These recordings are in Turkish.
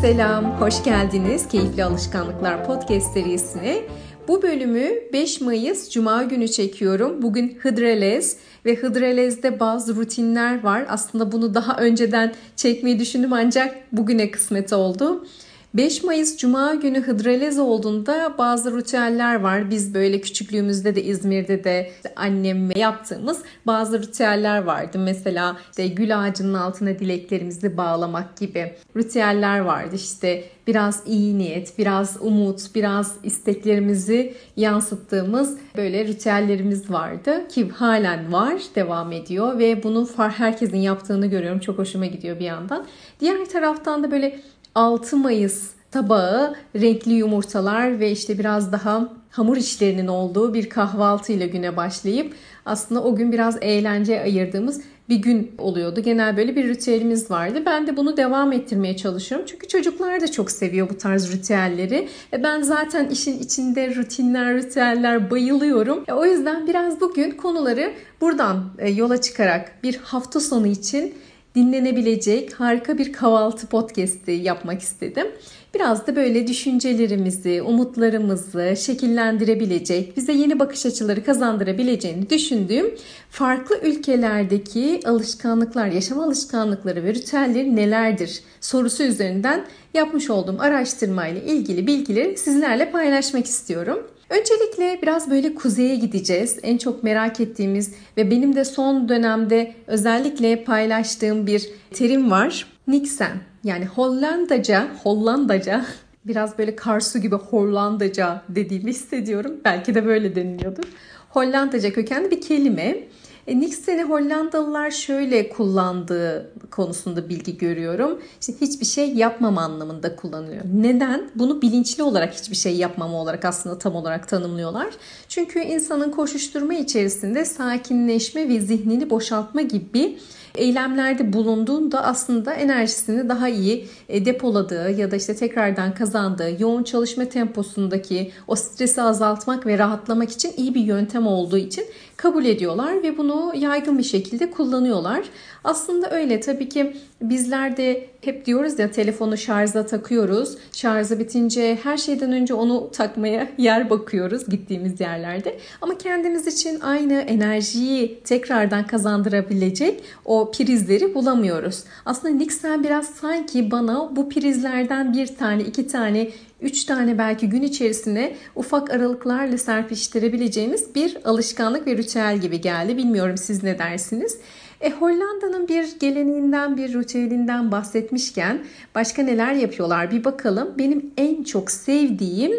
Selam, hoş geldiniz Keyifli Alışkanlıklar Podcast serisine. Bu bölümü 5 Mayıs Cuma günü çekiyorum. Bugün Hıdırellez ve Hıdırellez'de bazı rutinler var. Aslında bunu daha önceden çekmeyi düşündüm ancak bugüne kısmet oldu. 5 Mayıs Cuma günü Hıdırellez olduğunda bazı ritüeller var. Biz böyle küçüklüğümüzde de İzmir'de de annemle yaptığımız bazı ritüeller vardı. Mesela işte gül ağacının altına dileklerimizi bağlamak gibi ritüeller vardı. İşte biraz iyi niyet, biraz umut, biraz isteklerimizi yansıttığımız böyle ritüellerimiz vardı ki halen var, devam ediyor ve bunu herkesin yaptığını görüyorum. Çok hoşuma gidiyor bir yandan. Diğer taraftan da böyle 6 Mayıs tabağı renkli yumurtalar ve işte biraz daha hamur işlerinin olduğu bir kahvaltıyla güne başlayıp aslında o gün biraz eğlenceye ayırdığımız bir gün oluyordu. Genel böyle bir ritüelimiz vardı. Ben de bunu devam ettirmeye çalışıyorum. Çünkü çocuklar da çok seviyor bu tarz ritüelleri. Ben zaten işin içinde rutinler, ritüeller bayılıyorum. O yüzden biraz bugün konuları buradan yola çıkarak bir hafta sonu için dinlenebilecek harika bir kahvaltı podcast'i yapmak istedim. Biraz da böyle düşüncelerimizi, umutlarımızı şekillendirebilecek, bize yeni bakış açıları kazandırabileceğini düşündüğüm farklı ülkelerdeki alışkanlıklar, yaşam alışkanlıkları ve ritüelleri nelerdir sorusu üzerinden yapmış olduğum araştırmayla ilgili bilgileri sizlerle paylaşmak istiyorum. Öncelikle biraz böyle kuzeye gideceğiz. En çok merak ettiğimiz ve benim de son dönemde özellikle paylaştığım bir terim var. Niksen, yani Hollandaca biraz böyle Karsu gibi Hollandaca dediğimi hissediyorum. Belki de böyle deniliyordur. Hollandaca kökenli bir kelime. Niksen'i Hollandalılar şöyle kullandığı konusunda bilgi görüyorum. İşte hiçbir şey yapmam anlamında kullanılıyor. Neden? Bunu bilinçli olarak hiçbir şey yapmama olarak aslında tam olarak tanımlıyorlar. Çünkü insanın koşuşturma içerisinde sakinleşme ve zihnini boşaltma gibi eylemlerde bulunduğunda aslında enerjisini daha iyi depoladığı ya da işte tekrardan kazandığı, yoğun çalışma temposundaki o stresi azaltmak ve rahatlamak için iyi bir yöntem olduğu için kabul ediyorlar ve bunu yaygın bir şekilde kullanıyorlar. Aslında öyle, tabii ki bizler de hep diyoruz ya, telefonu şarja takıyoruz. Şarjı bitince her şeyden önce onu takmaya yer bakıyoruz gittiğimiz yerlerde. Ama kendimiz için aynı enerjiyi tekrardan kazandırabilecek o prizleri bulamıyoruz. Aslında Niksen biraz sanki bana bu prizlerden 1 tane, 2 tane, 3 tane belki gün içerisinde ufak aralıklarla serpiştirebileceğimiz bir alışkanlık ve ritüel gibi geldi. Bilmiyorum siz ne dersiniz? Hollanda'nın bir geleneğinden, bir ritüelinden bahsetmişken başka neler yapıyorlar bir bakalım. Benim en çok sevdiğim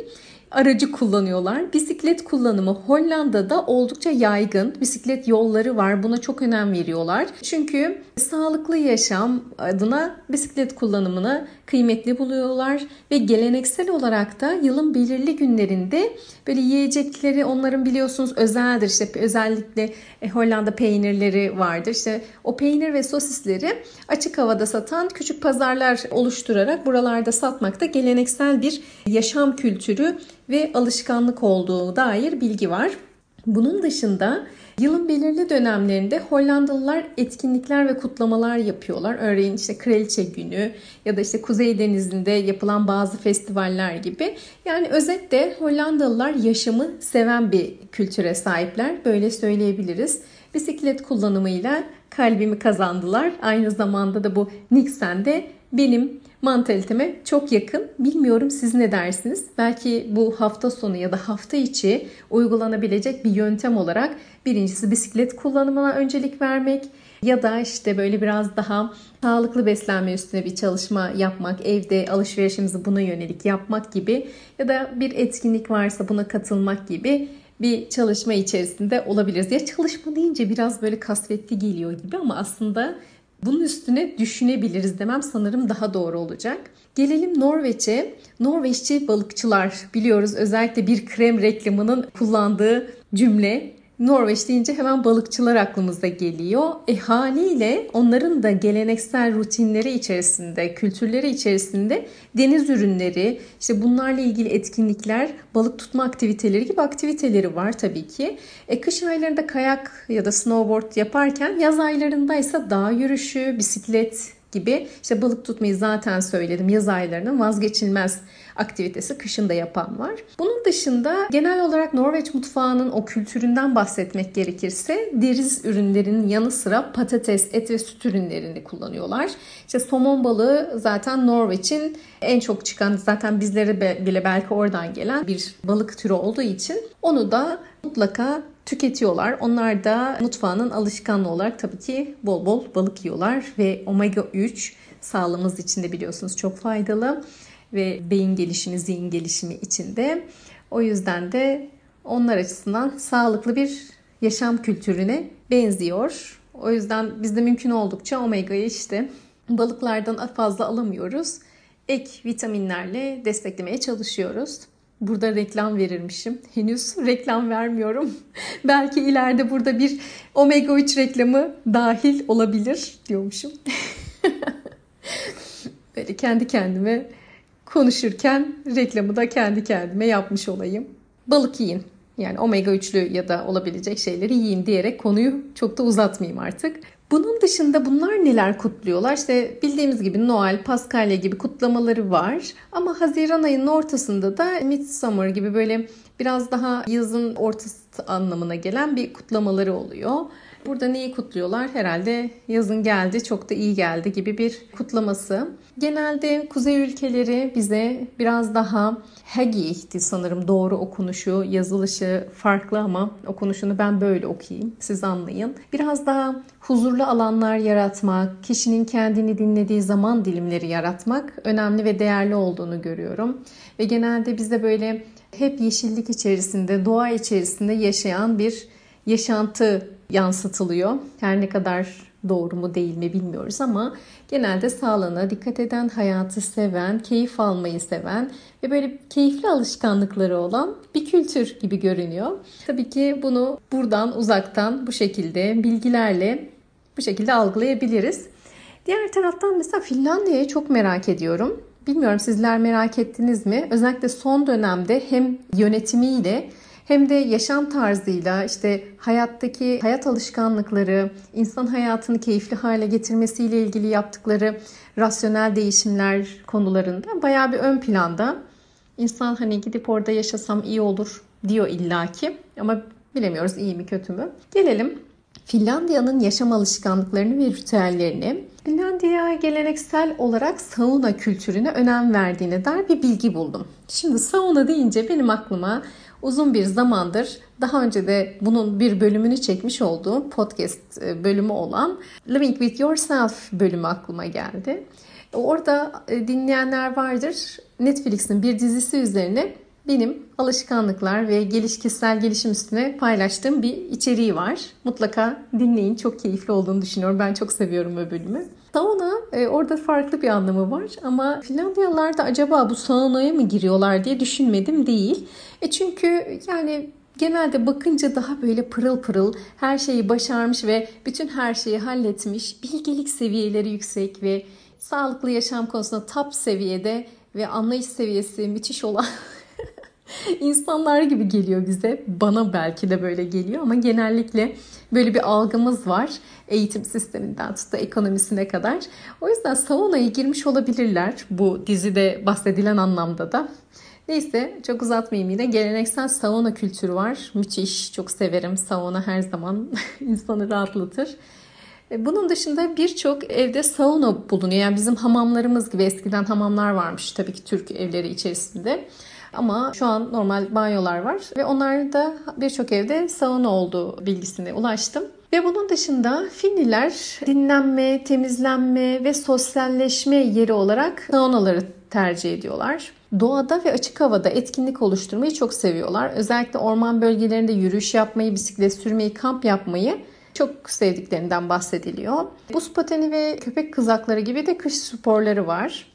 aracı kullanıyorlar. Bisiklet kullanımı Hollanda'da oldukça yaygın. Bisiklet yolları var. Buna çok önem veriyorlar. Çünkü sağlıklı yaşam adına bisiklet kullanımını kıymetli buluyorlar ve geleneksel olarak da yılın belirli günlerinde böyle yiyecekleri onların biliyorsunuz özeldir. İşte özellikle Hollanda peynirleri vardır. İşte o peynir ve sosisleri açık havada satan küçük pazarlar oluşturarak buralarda satmak da geleneksel bir yaşam kültürü ve alışkanlık olduğu dair bilgi var. Bunun dışında yılın belirli dönemlerinde Hollandalılar etkinlikler ve kutlamalar yapıyorlar. Örneğin işte Kraliçe Günü ya da işte Kuzey Denizi'nde yapılan bazı festivaller gibi. Yani özetle Hollandalılar yaşamı seven bir kültüre sahipler. Böyle söyleyebiliriz. Bisiklet kullanımıyla kalbimi kazandılar. Aynı zamanda da bu Niksen'de benim mantaliteme çok yakın. Bilmiyorum siz ne dersiniz? Belki bu hafta sonu ya da hafta içi uygulanabilecek bir yöntem olarak birincisi bisiklet kullanımına öncelik vermek ya da işte böyle biraz daha sağlıklı beslenme üstüne bir çalışma yapmak, evde alışverişimizi buna yönelik yapmak gibi ya da bir etkinlik varsa buna katılmak gibi bir çalışma içerisinde olabiliriz. Ya çalışma deyince biraz böyle kasvetli geliyor gibi ama aslında bunun üstüne düşünebiliriz demem sanırım daha doğru olacak. Gelelim Norveç'e. Norveççi balıkçılar biliyoruz, özellikle bir krem reklamının kullandığı cümle. Norveç deyince hemen balıkçılar aklımıza geliyor. Haliyle onların da geleneksel rutinleri içerisinde, kültürleri içerisinde deniz ürünleri, işte bunlarla ilgili etkinlikler, balık tutma aktiviteleri gibi aktiviteleri var tabii ki. Kış aylarında kayak ya da snowboard yaparken yaz aylarındaysa dağ yürüyüşü, bisiklet gibi. İşte balık tutmayı zaten söyledim. Yaz aylarının vazgeçilmez aktivitesi, kışın da yapan var. Bunun dışında genel olarak Norveç mutfağının o kültüründen bahsetmek gerekirse deniz ürünlerinin yanı sıra patates, et ve süt ürünlerini kullanıyorlar. İşte somon balığı zaten Norveç'in en çok çıkan, zaten bizlere bile belki oradan gelen bir balık türü olduğu için onu da mutlaka tüketiyorlar. Onlar da mutfağının alışkanlığı olarak tabii ki bol bol balık yiyorlar ve omega 3 sağlığımız için de biliyorsunuz çok faydalı ve beyin gelişimi, zihin gelişimi için de. O yüzden de onlar açısından sağlıklı bir yaşam kültürüne benziyor. O yüzden biz de mümkün oldukça omega'yı işte balıklardan fazla alamıyoruz. Ek vitaminlerle desteklemeye çalışıyoruz. Burada reklam verirmişim. Henüz reklam vermiyorum. Belki ileride burada bir omega 3 reklamı dahil olabilir diyormuşum. Böyle kendi kendime konuşurken reklamı da kendi kendime yapmış olayım. Balık yiyin. Yani omega 3'lü ya da olabilecek şeyleri yiyin diyerek konuyu çok da uzatmayayım artık. Bunun dışında bunlar neler kutluyorlar? İşte bildiğimiz gibi Noel, Paskalya gibi kutlamaları var. Ama Haziran ayının ortasında da Midsummer gibi böyle biraz daha yazın ortası anlamına gelen bir kutlamaları oluyor. Burada neyi kutluyorlar? Herhalde yazın geldi, çok da iyi geldi gibi bir kutlaması. Genelde kuzey ülkeleri bize biraz daha Hagi'ydi sanırım doğru okunuşu, yazılışı farklı ama okunuşunu ben böyle okuyayım, siz anlayın. Biraz daha huzurlu alanlar yaratmak, kişinin kendini dinlediği zaman dilimleri yaratmak önemli ve değerli olduğunu görüyorum. Ve genelde bizde böyle hep yeşillik içerisinde, doğa içerisinde yaşayan bir yaşantı yansıtılıyor. Her ne kadar doğru mu değil mi bilmiyoruz ama genelde sağlığına dikkat eden, hayatı seven, keyif almayı seven ve böyle keyifli alışkanlıkları olan bir kültür gibi görünüyor. Tabii ki bunu buradan uzaktan bu şekilde bilgilerle bu şekilde algılayabiliriz. Diğer taraftan mesela Finlandiya'yı çok merak ediyorum. Bilmiyorum sizler merak ettiniz mi? Özellikle son dönemde hem yönetimiyle hem de yaşam tarzıyla işte hayattaki hayat alışkanlıkları, insan hayatını keyifli hale getirmesiyle ilgili yaptıkları rasyonel değişimler konularında bayağı bir ön planda. İnsan hani gidip orada yaşasam iyi olur diyor illaki ama bilemiyoruz iyi mi kötü mü. Gelelim Finlandiya'nın yaşam alışkanlıklarını ve ritüellerini. Finlandiya geleneksel olarak sauna kültürüne önem verdiğine dair bir bilgi buldum. Şimdi sauna deyince benim aklıma uzun bir zamandır daha önce de bunun bir bölümünü çekmiş olduğum podcast bölümü olan Living With Yourself bölümü aklıma geldi. Orada dinleyenler vardır. Netflix'in bir dizisi üzerine benim alışkanlıklar ve kişisel gelişim üstüne paylaştığım bir içeriği var. Mutlaka dinleyin. Çok keyifli olduğunu düşünüyorum. Ben çok seviyorum o bölümü. Sauna orada farklı bir anlamı var ama Finlandiyalılar da acaba bu saunaya mı giriyorlar diye düşünmedim değil. Çünkü yani genelde bakınca daha böyle pırıl pırıl her şeyi başarmış ve bütün her şeyi halletmiş, bilgelik seviyeleri yüksek ve sağlıklı yaşam konusunda top seviyede ve anlayış seviyesi müthiş olan İnsanlar gibi geliyor bize. Bana belki de böyle geliyor ama genellikle böyle bir algımız var. Eğitim sisteminden tut da ekonomisine kadar. O yüzden saunaya girmiş olabilirler bu dizide bahsedilen anlamda da. Neyse çok uzatmayayım yine. Geleneksel sauna kültürü var. Müthiş. Çok severim. Sauna her zaman insanı rahatlatır. Bunun dışında birçok evde sauna bulunuyor. Yani bizim hamamlarımız gibi eskiden hamamlar varmış. Tabii ki Türk evleri içerisinde. Ama şu an normal banyolar var ve onlarda birçok evde sauna olduğu bilgisine ulaştım. Ve bunun dışında Finliler dinlenme, temizlenme ve sosyalleşme yeri olarak saunaları tercih ediyorlar. Doğada ve açık havada etkinlik oluşturmayı çok seviyorlar. Özellikle orman bölgelerinde yürüyüş yapmayı, bisiklet sürmeyi, kamp yapmayı çok sevdiklerinden bahsediliyor. Buz pateni ve köpek kızakları gibi de kış sporları var.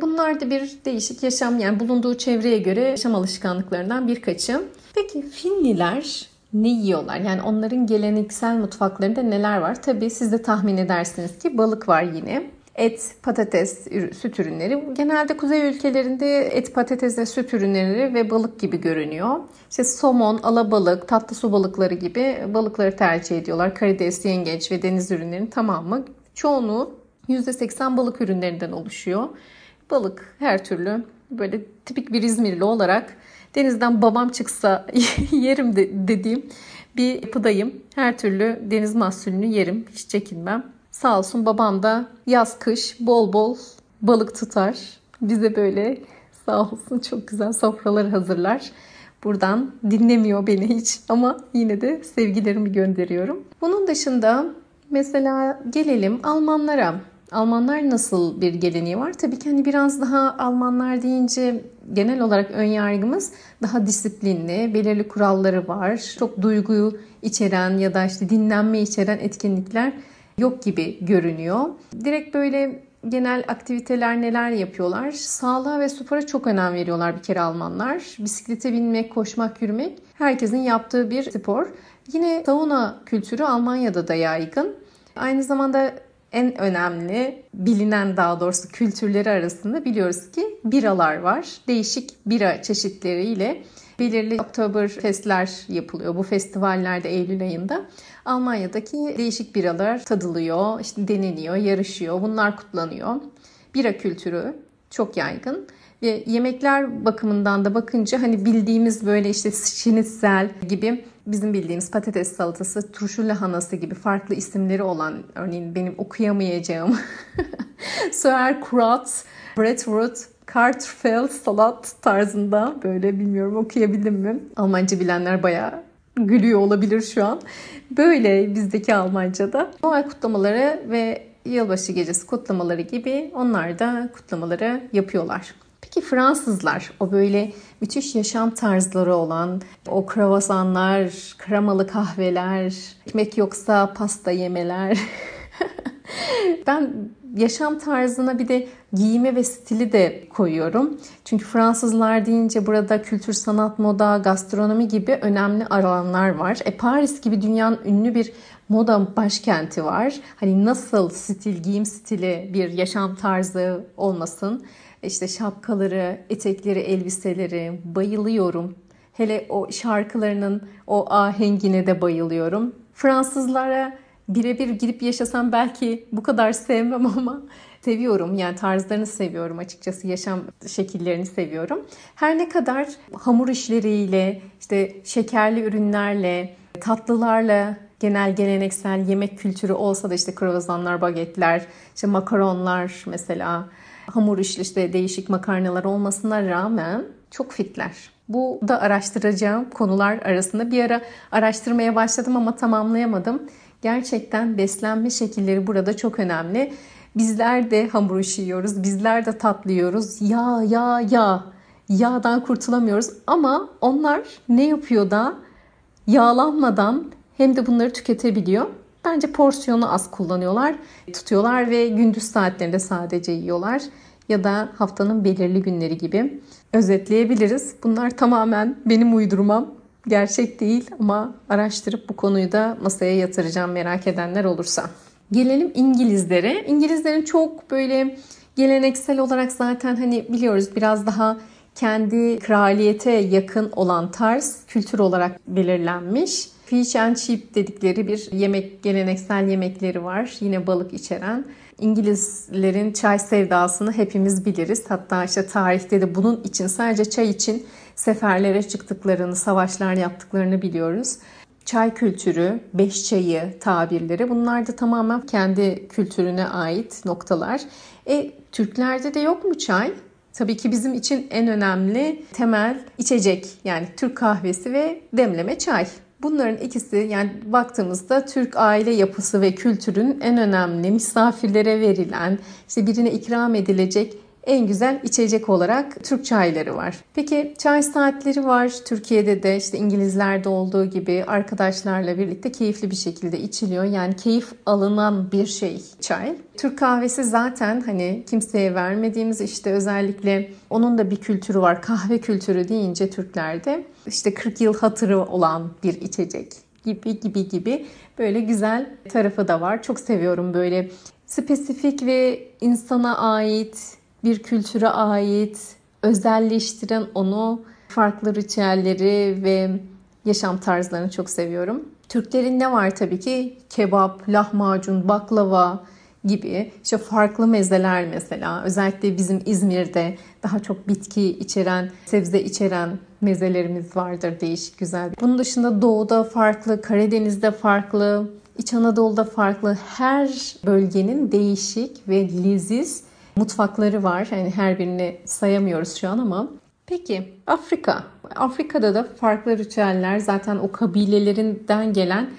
Bunlar da bir değişik yaşam, yani bulunduğu çevreye göre yaşam alışkanlıklarından birkaçı. Peki Finliler ne yiyorlar? Yani onların geleneksel mutfaklarında neler var? Tabii siz de tahmin edersiniz ki balık var yine. Et, patates, süt ürünleri. Genelde kuzey ülkelerinde et, patates ve süt ürünleri ve balık gibi görünüyor. İşte somon, alabalık, tatlı su balıkları gibi balıkları tercih ediyorlar. Karides, yengeç ve deniz ürünlerinin tamamı. Çoğunu %80 balık ürünlerinden oluşuyor. Balık her türlü, böyle tipik bir İzmirli olarak denizden babam çıksa yerim dediğim bir yapıdayım. Her türlü deniz mahsulünü yerim, hiç çekinmem. Sağ olsun babam da yaz kış bol bol balık tutar. Bize böyle sağ olsun çok güzel sofralar hazırlar. Buradan dinlemiyor beni hiç ama yine de sevgilerimi gönderiyorum. Bunun dışında mesela gelelim Almanlara. Almanlar nasıl bir geleneği var? Tabii ki hani biraz daha Almanlar deyince genel olarak ön yargımız daha disiplinli, belirli kuralları var. Çok duyguyu içeren ya da işte dinlenme içeren etkinlikler yok gibi görünüyor. Direkt böyle genel aktiviteler neler yapıyorlar? Sağlığa ve spora çok önem veriyorlar bir kere Almanlar. Bisiklete binmek, koşmak, yürümek herkesin yaptığı bir spor. Yine sauna kültürü Almanya'da da yaygın. Aynı zamanda en önemli bilinen daha doğrusu kültürleri arasında biliyoruz ki biralar var. Değişik bira çeşitleriyle belirli Oktoberfestler yapılıyor. Bu festivallerde Eylül ayında Almanya'daki değişik biralar tadılıyor, işte deneniyor, yarışıyor. Bunlar kutlanıyor. Bira kültürü çok yaygın. Ve yemekler bakımından da bakınca hani bildiğimiz böyle işte şinitzel gibi bizim bildiğimiz patates salatası, turşu lahanası gibi farklı isimleri olan örneğin benim okuyamayacağım Sauerkraut, Brettwurst, Kartoffelsalat tarzında böyle bilmiyorum okuyabildim mi? Almanca bilenler bayağı gülüyor olabilir şu an. Böyle bizdeki Almanca'da Noel kutlamaları ve yılbaşı gecesi kutlamaları gibi onlar da kutlamaları yapıyorlar. Ki Fransızlar o böyle müthiş yaşam tarzları olan o kruvasanlar, kremalı kahveler, ekmek yoksa pasta yemeler. Ben yaşam tarzına bir de giyime ve stili de koyuyorum. Çünkü Fransızlar deyince burada kültür, sanat, moda, gastronomi gibi önemli alanlar var. Paris gibi dünyanın ünlü bir moda başkenti var. Hani nasıl stil, giyim stili bir yaşam tarzı olmasın? İşte şapkaları, etekleri, elbiseleri bayılıyorum. Hele o şarkılarının o ahengine de bayılıyorum. Fransızlara birebir girip yaşasam belki bu kadar sevmem ama seviyorum. Yani tarzlarını seviyorum açıkçası. Yaşam şekillerini seviyorum. Her ne kadar hamur işleriyle, işte şekerli ürünlerle, tatlılarla genel geleneksel yemek kültürü olsa da işte kruvasanlar, bagetler, işte makaronlar mesela hamur işli işte değişik makarnalar olmasına rağmen çok fitler. Bu da araştıracağım konular arasında. Bir ara araştırmaya başladım ama tamamlayamadım. Gerçekten beslenme şekilleri burada çok önemli. Bizler de hamur işi yiyoruz, bizler de tatlı yiyoruz. Yağdan kurtulamıyoruz. Ama onlar ne yapıyor da yağlanmadan hem de bunları tüketebiliyor. Bence porsiyonu az kullanıyorlar, tutuyorlar ve gündüz saatlerinde sadece yiyorlar ya da haftanın belirli günleri gibi özetleyebiliriz. Bunlar tamamen benim uydurmam, gerçek değil ama araştırıp bu konuyu da masaya yatıracağım merak edenler olursa. Gelelim İngilizlere. İngilizlerin çok böyle geleneksel olarak zaten hani biliyoruz biraz daha kendi kraliyete yakın olan tarz kültür olarak belirlenmiş. Fish and chip dedikleri bir yemek, geleneksel yemekleri var. Yine balık içeren. İngilizlerin çay sevdasını hepimiz biliriz. Hatta işte tarihte de bunun için sadece çay için seferlere çıktıklarını, savaşlar yaptıklarını biliyoruz. Çay kültürü, beş çayı tabirleri bunlar da tamamen kendi kültürüne ait noktalar. Türklerde de yok mu çay? Tabii ki bizim için en önemli temel içecek yani Türk kahvesi ve demleme çay. Bunların ikisi yani baktığımızda Türk aile yapısı ve kültürün en önemli misafirlere verilen, işte birine ikram edilecek en güzel içecek olarak Türk çayları var. Peki çay saatleri var. Türkiye'de de işte İngilizlerde olduğu gibi arkadaşlarla birlikte keyifli bir şekilde içiliyor. Yani keyif alınan bir şey çay. Türk kahvesi zaten hani kimseye vermediğimiz işte özellikle onun da bir kültürü var. Kahve kültürü deyince Türklerde işte 40 yıl hatırı olan bir içecek gibi böyle güzel tarafı da var. Çok seviyorum böyle spesifik ve insana ait bir kültüre ait, özelleştiren onu, farklı ritüelleri ve yaşam tarzlarını çok seviyorum. Türklerin ne var tabii ki? Kebap, lahmacun, baklava, gibi işte farklı mezeler mesela, özellikle bizim İzmir'de daha çok bitki içeren, sebze içeren mezelerimiz vardır değişik güzel. Bunun dışında doğuda farklı, Karadeniz'de farklı, İç Anadolu'da farklı, her bölgenin değişik ve leziz mutfakları var. Yani her birini sayamıyoruz şu an ama. Peki Afrika. Afrika'da da farklı ritüeller, zaten o kabilelerinden gelen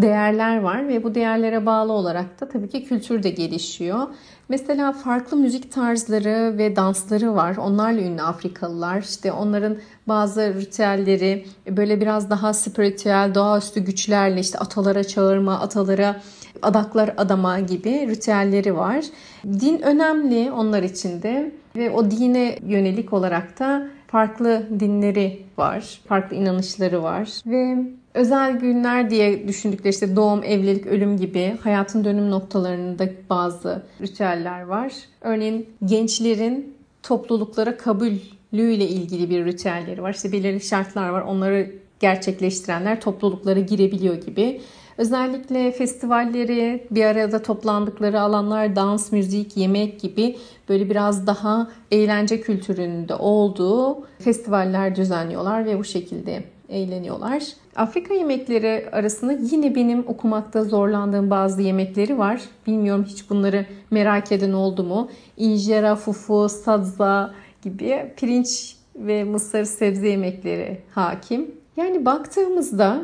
değerler var ve bu değerlere bağlı olarak da tabii ki kültür de gelişiyor. Mesela farklı müzik tarzları ve dansları var. Onlarla ünlü Afrikalılar. İşte onların bazı ritüelleri böyle biraz daha spiritüel, doğaüstü güçlerle, işte atalara çağırma, atalara adaklar adama gibi ritüelleri var. Din önemli onlar için de ve o dine yönelik olarak da farklı dinleri var, farklı inanışları var ve özel günler diye düşündükleri işte doğum, evlilik, ölüm gibi hayatın dönüm noktalarında bazı ritüeller var. Örneğin gençlerin topluluklara kabulüyle ilgili bir ritüelleri var. İşte belirli şartlar var. Onları gerçekleştirenler topluluklara girebiliyor gibi. Özellikle festivalleri, bir arada toplandıkları alanlar, dans, müzik, yemek gibi böyle biraz daha eğlence kültüründe olduğu festivaller düzenliyorlar ve bu şekilde eğleniyorlar. Afrika yemekleri arasında yine benim okumakta zorlandığım bazı yemekleri var. Bilmiyorum hiç bunları merak eden oldu mu? Injera, fufu, sadza gibi pirinç ve mısır sebze yemekleri hakim. Yani baktığımızda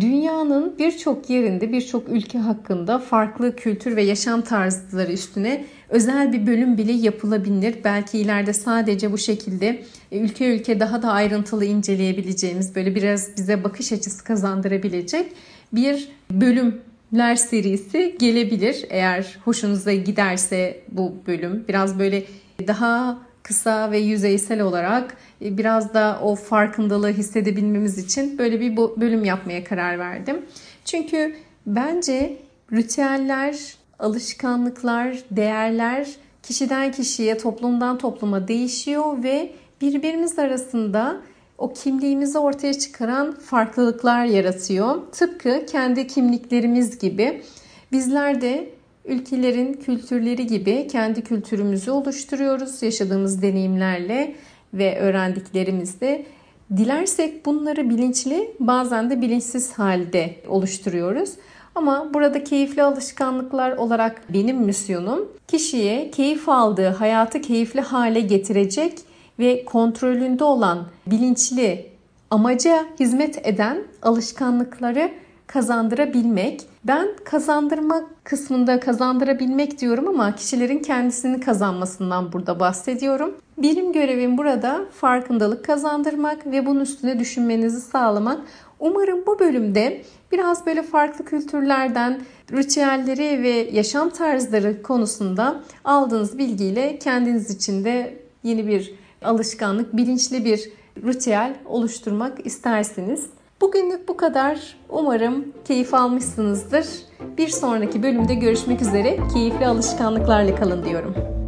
dünyanın birçok yerinde, birçok ülke hakkında farklı kültür ve yaşam tarzları üstüne özel bir bölüm bile yapılabilir. Belki ileride sadece bu şekilde ülke ülke daha da ayrıntılı inceleyebileceğimiz, böyle biraz bize bakış açısı kazandırabilecek bir bölümler serisi gelebilir. Eğer hoşunuza giderse bu bölüm biraz böyle daha kısa ve yüzeysel olarak biraz da o farkındalığı hissedebilmemiz için böyle bir bölüm yapmaya karar verdim. Çünkü bence ritüeller, alışkanlıklar, değerler kişiden kişiye, toplumdan topluma değişiyor ve birbirimiz arasında o kimliğimizi ortaya çıkaran farklılıklar yaratıyor. Tıpkı kendi kimliklerimiz gibi bizler de ülkelerin kültürleri gibi kendi kültürümüzü oluşturuyoruz yaşadığımız deneyimlerle ve öğrendiklerimizle. Dilersek bunları bilinçli, bazen de bilinçsiz halde oluşturuyoruz. Ama burada keyifli alışkanlıklar olarak benim misyonum kişiye keyif aldığı hayatı keyifli hale getirecek ve kontrolünde olan, bilinçli, amaca hizmet eden alışkanlıkları kazandırabilmek. Ben kazandırmak kısmında kazandırabilmek diyorum ama kişilerin kendisini kazanmasından burada bahsediyorum. Benim görevim burada farkındalık kazandırmak ve bunun üstüne düşünmenizi sağlamak. Umarım bu bölümde biraz böyle farklı kültürlerden ritüelleri ve yaşam tarzları konusunda aldığınız bilgiyle kendiniz için de yeni bir alışkanlık, bilinçli bir ritüel oluşturmak istersiniz. Bugünlük bu kadar. Umarım keyif almışsınızdır. Bir sonraki bölümde görüşmek üzere. Keyifli alışkanlıklarla kalın diyorum.